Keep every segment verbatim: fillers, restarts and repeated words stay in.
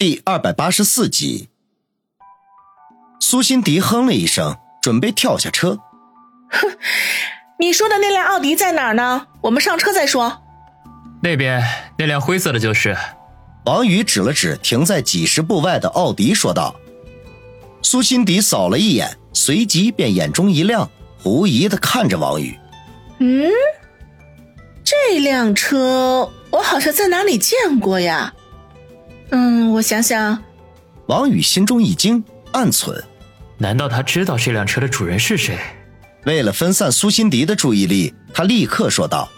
第二百八十四集，苏辛迪哼了一声，准备跳下车。哼，你说的那辆奥迪在哪儿呢？我们上车再说。那边，那辆灰色的就是。王宇指了指停在几十步外的奥迪说道。苏辛迪扫了一眼，随即便眼中一亮，狐疑地看着王宇。嗯，这辆车我好像在哪里见过呀。嗯，我想想。王宇心中一惊，暗忖，难道他知道这辆车的主人是谁？为了分散苏辛迪的注意力，他立刻说道，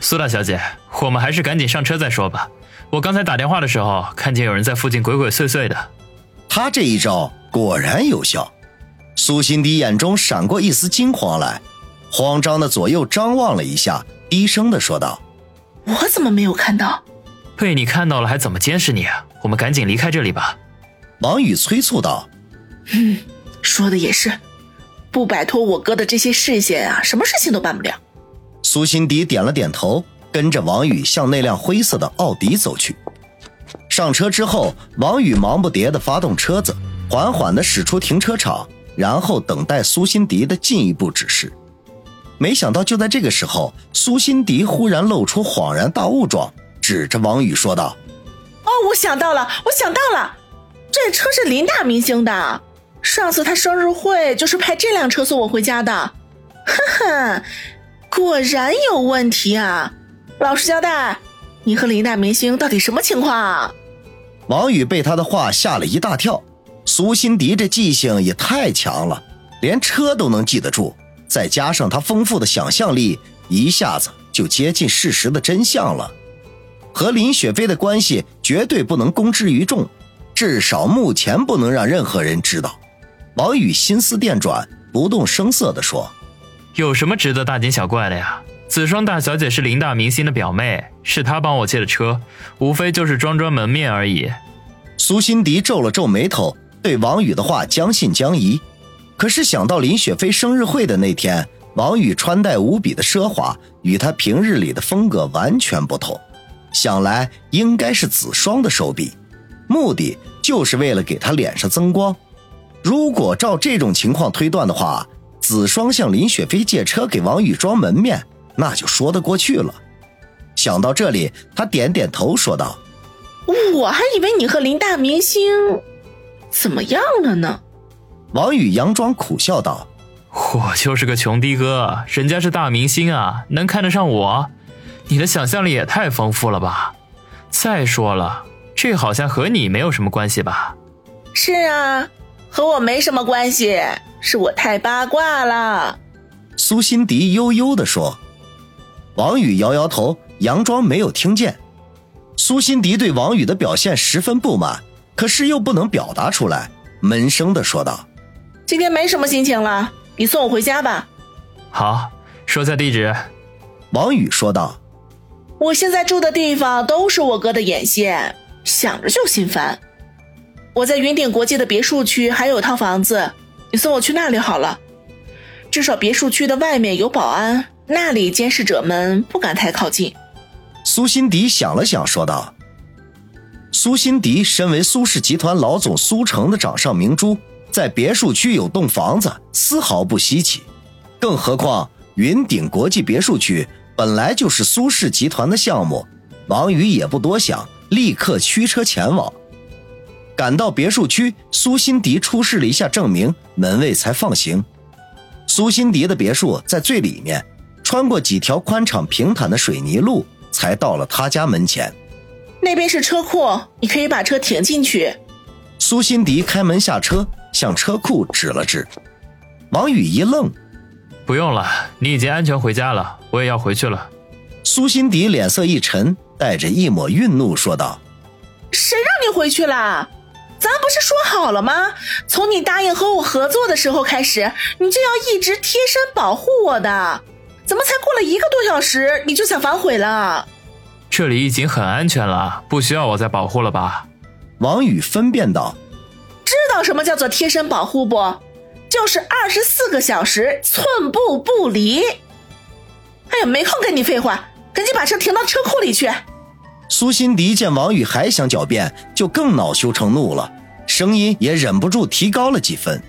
苏大小姐，我们还是赶紧上车再说吧，我刚才打电话的时候看见有人在附近鬼鬼祟祟的。他这一招果然有效，苏辛迪眼中闪过一丝惊慌来，慌张的左右张望了一下，低声的说道，我怎么没有看到？被你看到了还怎么监视你啊？我们赶紧离开这里吧。王宇催促道。嗯，说的也是，不摆脱我哥的这些视线啊，什么事情都办不了。苏辛迪点了点头，跟着王宇向那辆灰色的奥迪走去。上车之后，王宇忙不迭地发动车子，缓缓地驶出停车场，然后等待苏辛迪的进一步指示。没想到就在这个时候，苏辛迪忽然露出恍然大悟状，指着王宇说道，哦，我想到了，我想到了，这车是林大明星的，上次他生日会就是派这辆车送我回家的。哼哼，果然有问题啊，老实交代，你和林大明星到底什么情况啊？王宇被他的话吓了一大跳，苏辛迪这记性也太强了，连车都能记得住，再加上他丰富的想象力，一下子就接近事实的真相了。和林雪飞的关系绝对不能公之于众，至少目前不能让任何人知道。王宇心思电转，不动声色地说，有什么值得大惊小怪的呀？子双大小姐是林大明星的表妹，是她帮我借的车，无非就是装装门面而已。苏辛迪皱了皱眉头，对王宇的话将信将疑，可是想到林雪飞生日会的那天，王宇穿戴无比的奢华，与他平日里的风格完全不同，想来应该是子双的手笔，目的就是为了给他脸上增光。如果照这种情况推断的话，子双向林雪飞借车给王宇装门面，那就说得过去了。想到这里，他点点头说道，我还以为你和林大明星怎么样了呢？王宇佯装苦笑道，我就是个穷逼哥，人家是大明星啊，能看得上我？你的想象力也太丰富了吧！再说了，这好像和你没有什么关系吧？是啊，和我没什么关系，是我太八卦了。苏辛迪悠悠地说。王宇摇摇头，佯装没有听见。苏辛迪对王宇的表现十分不满，可是又不能表达出来，闷声地说道：今天没什么心情了，你送我回家吧。好，说下地址。王宇说道。我现在住的地方都是我哥的眼线，想着就心烦。我在云顶国际的别墅区还有套房子，你送我去那里好了，至少别墅区的外面有保安，那里监视者们不敢太靠近。苏辛迪想了想说道。苏辛迪身为苏氏集团老总苏成的掌上明珠，在别墅区有栋房子丝毫不稀奇，更何况云顶国际别墅区本来就是苏氏集团的项目，王宇也不多想，立刻驱车前往。赶到别墅区，苏辛迪出示了一下证明，门卫才放行。苏辛迪的别墅在最里面，穿过几条宽敞平坦的水泥路，才到了他家门前。那边是车库，你可以把车停进去。苏辛迪开门下车，向车库指了指。王宇一愣，不用了，你已经安全回家了，我也要回去了。苏辛迪脸色一沉，带着一抹愠怒说道：谁让你回去了？咱不是说好了吗？从你答应和我合作的时候开始，你就要一直贴身保护我的，怎么才过了一个多小时你就想反悔了？这里已经很安全了，不需要我再保护了吧？王宇分辨道。知道什么叫做贴身保护不？就是二十四个小时寸步不离。哎呀，没空跟你废话，赶紧把车停到车库里去。苏辛迪见王宇还想狡辩，就更恼羞成怒了，声音也忍不住提高了几分。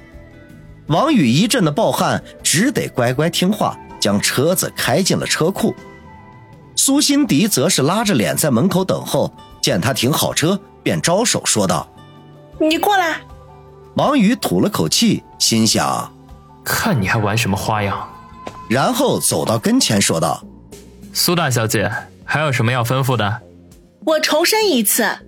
王宇一阵的暴汗，只得乖乖听话，将车子开进了车库。苏辛迪则是拉着脸在门口等候，见他停好车，便招手说道：“你过来。”王宇吐了口气，心想：看你还玩什么花样。然后走到跟前说道：“苏大小姐，还有什么要吩咐的？”“我重申一次，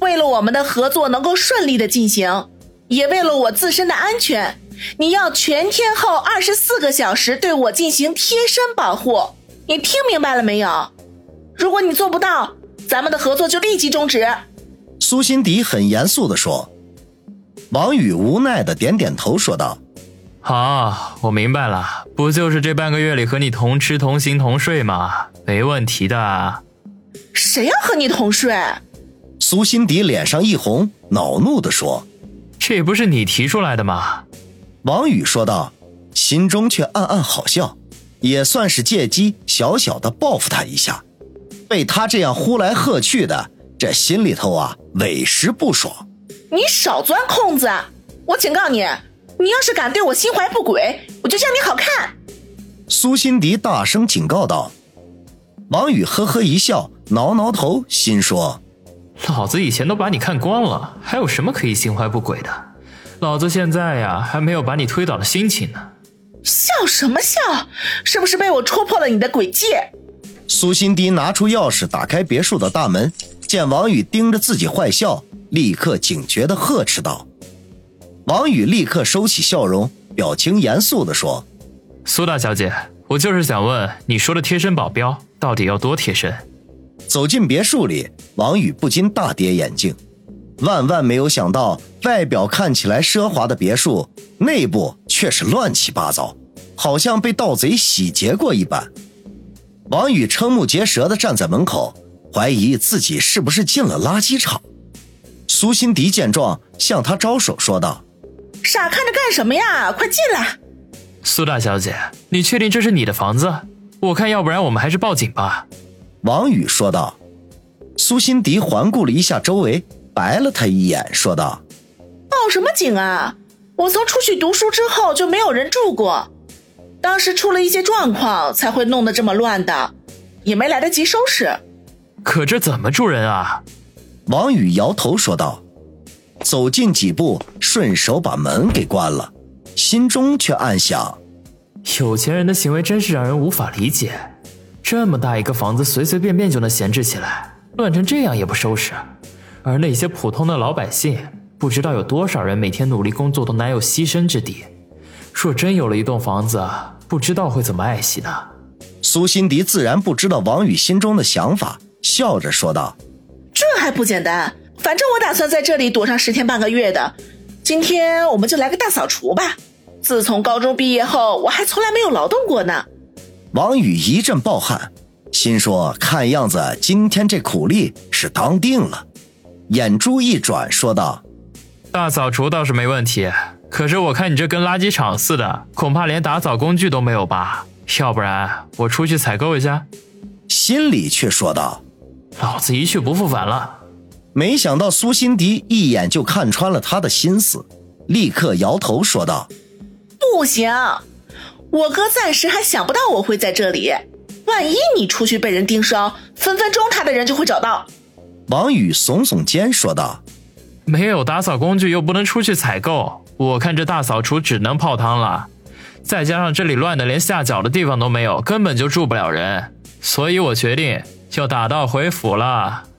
为了我们的合作能够顺利的进行，也为了我自身的安全，你要全天候二十四个小时对我进行贴身保护。你听明白了没有？如果你做不到，咱们的合作就立即终止。”苏辛迪很严肃地说。王宇无奈地点点头说道：“好，我明白了，不就是这半个月里和你同吃同行同睡吗？没问题的。”“谁要和你同睡？”苏辛迪脸上一红，恼怒地说：“这不是你提出来的吗？”王宇说道，心中却暗暗好笑，也算是借机小小的报复他一下。被他这样呼来喝去的，这心里头啊委实不爽。“你少钻空子，我警告你，你要是敢对我心怀不轨，我就叫你好看。”苏辛迪大声警告道。王宇呵呵一笑，挠挠头，心说：老子以前都把你看光了，还有什么可以心怀不轨的？老子现在呀，还没有把你推倒的心情呢。笑什么笑？是不是被我戳破了你的诡计？苏辛迪拿出钥匙打开别墅的大门，见王宇盯着自己坏笑，立刻警觉地呵斥道。王宇立刻收起笑容，表情严肃地说：苏大小姐，我就是想问，你说的贴身保镖到底要多贴身？走进别墅里，王宇不禁大跌眼镜，万万没有想到，外表看起来奢华的别墅，内部却是乱七八糟，好像被盗贼洗劫过一般。王宇瞠目结舌地站在门口，怀疑自己是不是进了垃圾场。苏辛迪见状，向他招手说道：傻看着干什么呀，快进来。苏大小姐，你确定这是你的房子？我看要不然我们还是报警吧。王宇说道。苏辛迪环顾了一下周围，白了他一眼说道：报什么警啊，我从出去读书之后就没有人住过，当时出了一些状况才会弄得这么乱的，也没来得及收拾。可这怎么住人啊？王宇摇头说道，走近几步，顺手把门给关了，心中却暗想：有钱人的行为真是让人无法理解，这么大一个房子随随便便就能闲置起来，乱成这样也不收拾。而那些普通的老百姓，不知道有多少人每天努力工作都难有栖身之地，若真有了一栋房子，不知道会怎么爱惜呢。苏辛迪自然不知道王宇心中的想法，笑着说道：这还不简单，反正我打算在这里躲上十天半个月的，今天我们就来个大扫除吧，自从高中毕业后，我还从来没有劳动过呢。王宇一阵暴汗，心说看样子今天这苦力是当定了，眼珠一转说道：大扫除倒是没问题，可是我看你这跟垃圾场似的，恐怕连打扫工具都没有吧？要不然我出去采购一下。心里却说道：老子一去不复返了。没想到苏辛迪一眼就看穿了他的心思，立刻摇头说道：不行，我哥暂时还想不到我会在这里，万一你出去被人盯梢，分分钟他的人就会找到。王宇耸耸肩说道：没有打扫工具又不能出去采购，我看这大扫除只能泡汤了，再加上这里乱的连下脚的地方都没有，根本就住不了人，所以我决定就打道回府了。